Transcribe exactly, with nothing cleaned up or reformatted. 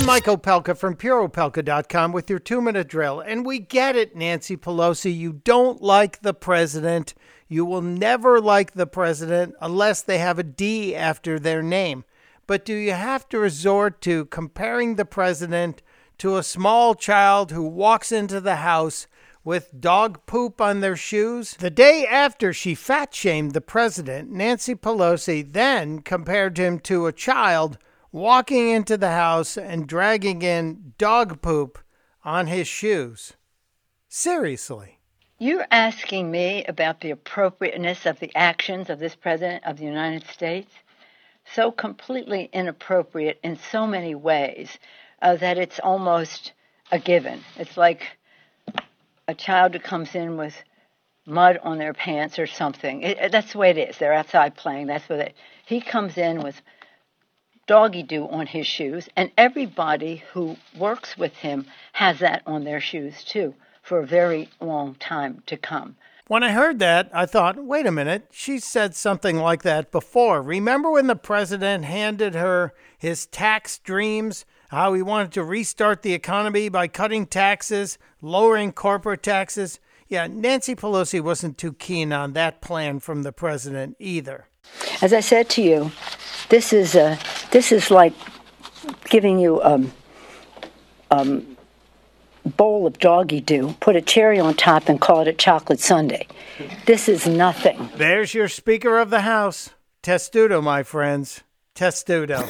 I'm Michael Pelka from Puro Pelka dot com with your two-minute drill. And we get it, Nancy Pelosi. You don't like the president. You will never like the president unless they have a D after their name. But do you have to resort to comparing the president to a small child who walks into the house with dog poop on their shoes? The day after she fat-shamed the president, Nancy Pelosi then compared him to a child walking into the house and dragging in dog poop on his shoes. Seriously. You're asking me about the appropriateness of the actions of this president of the United States? So completely inappropriate in so many ways uh, that it's almost a given. It's like a child who comes in with mud on their pants or something. It, that's the way it is. They're outside playing. That's what they, he comes in with doggy do on his shoes, and everybody who works with him has that on their shoes too for a very long time to come. When I heard that, I thought, wait a minute, she said something like that before. Remember when the president handed her his tax dreams, how he wanted to restart the economy by cutting taxes, lowering corporate taxes? Yeah, Nancy Pelosi wasn't too keen on that plan from the president either. As I said to you, this is a This is like giving you a um, um, bowl of doggy doo, put a cherry on top, and call it a chocolate sundae. This is nothing. There's your Speaker of the House. Testudo, my friends. Testudo.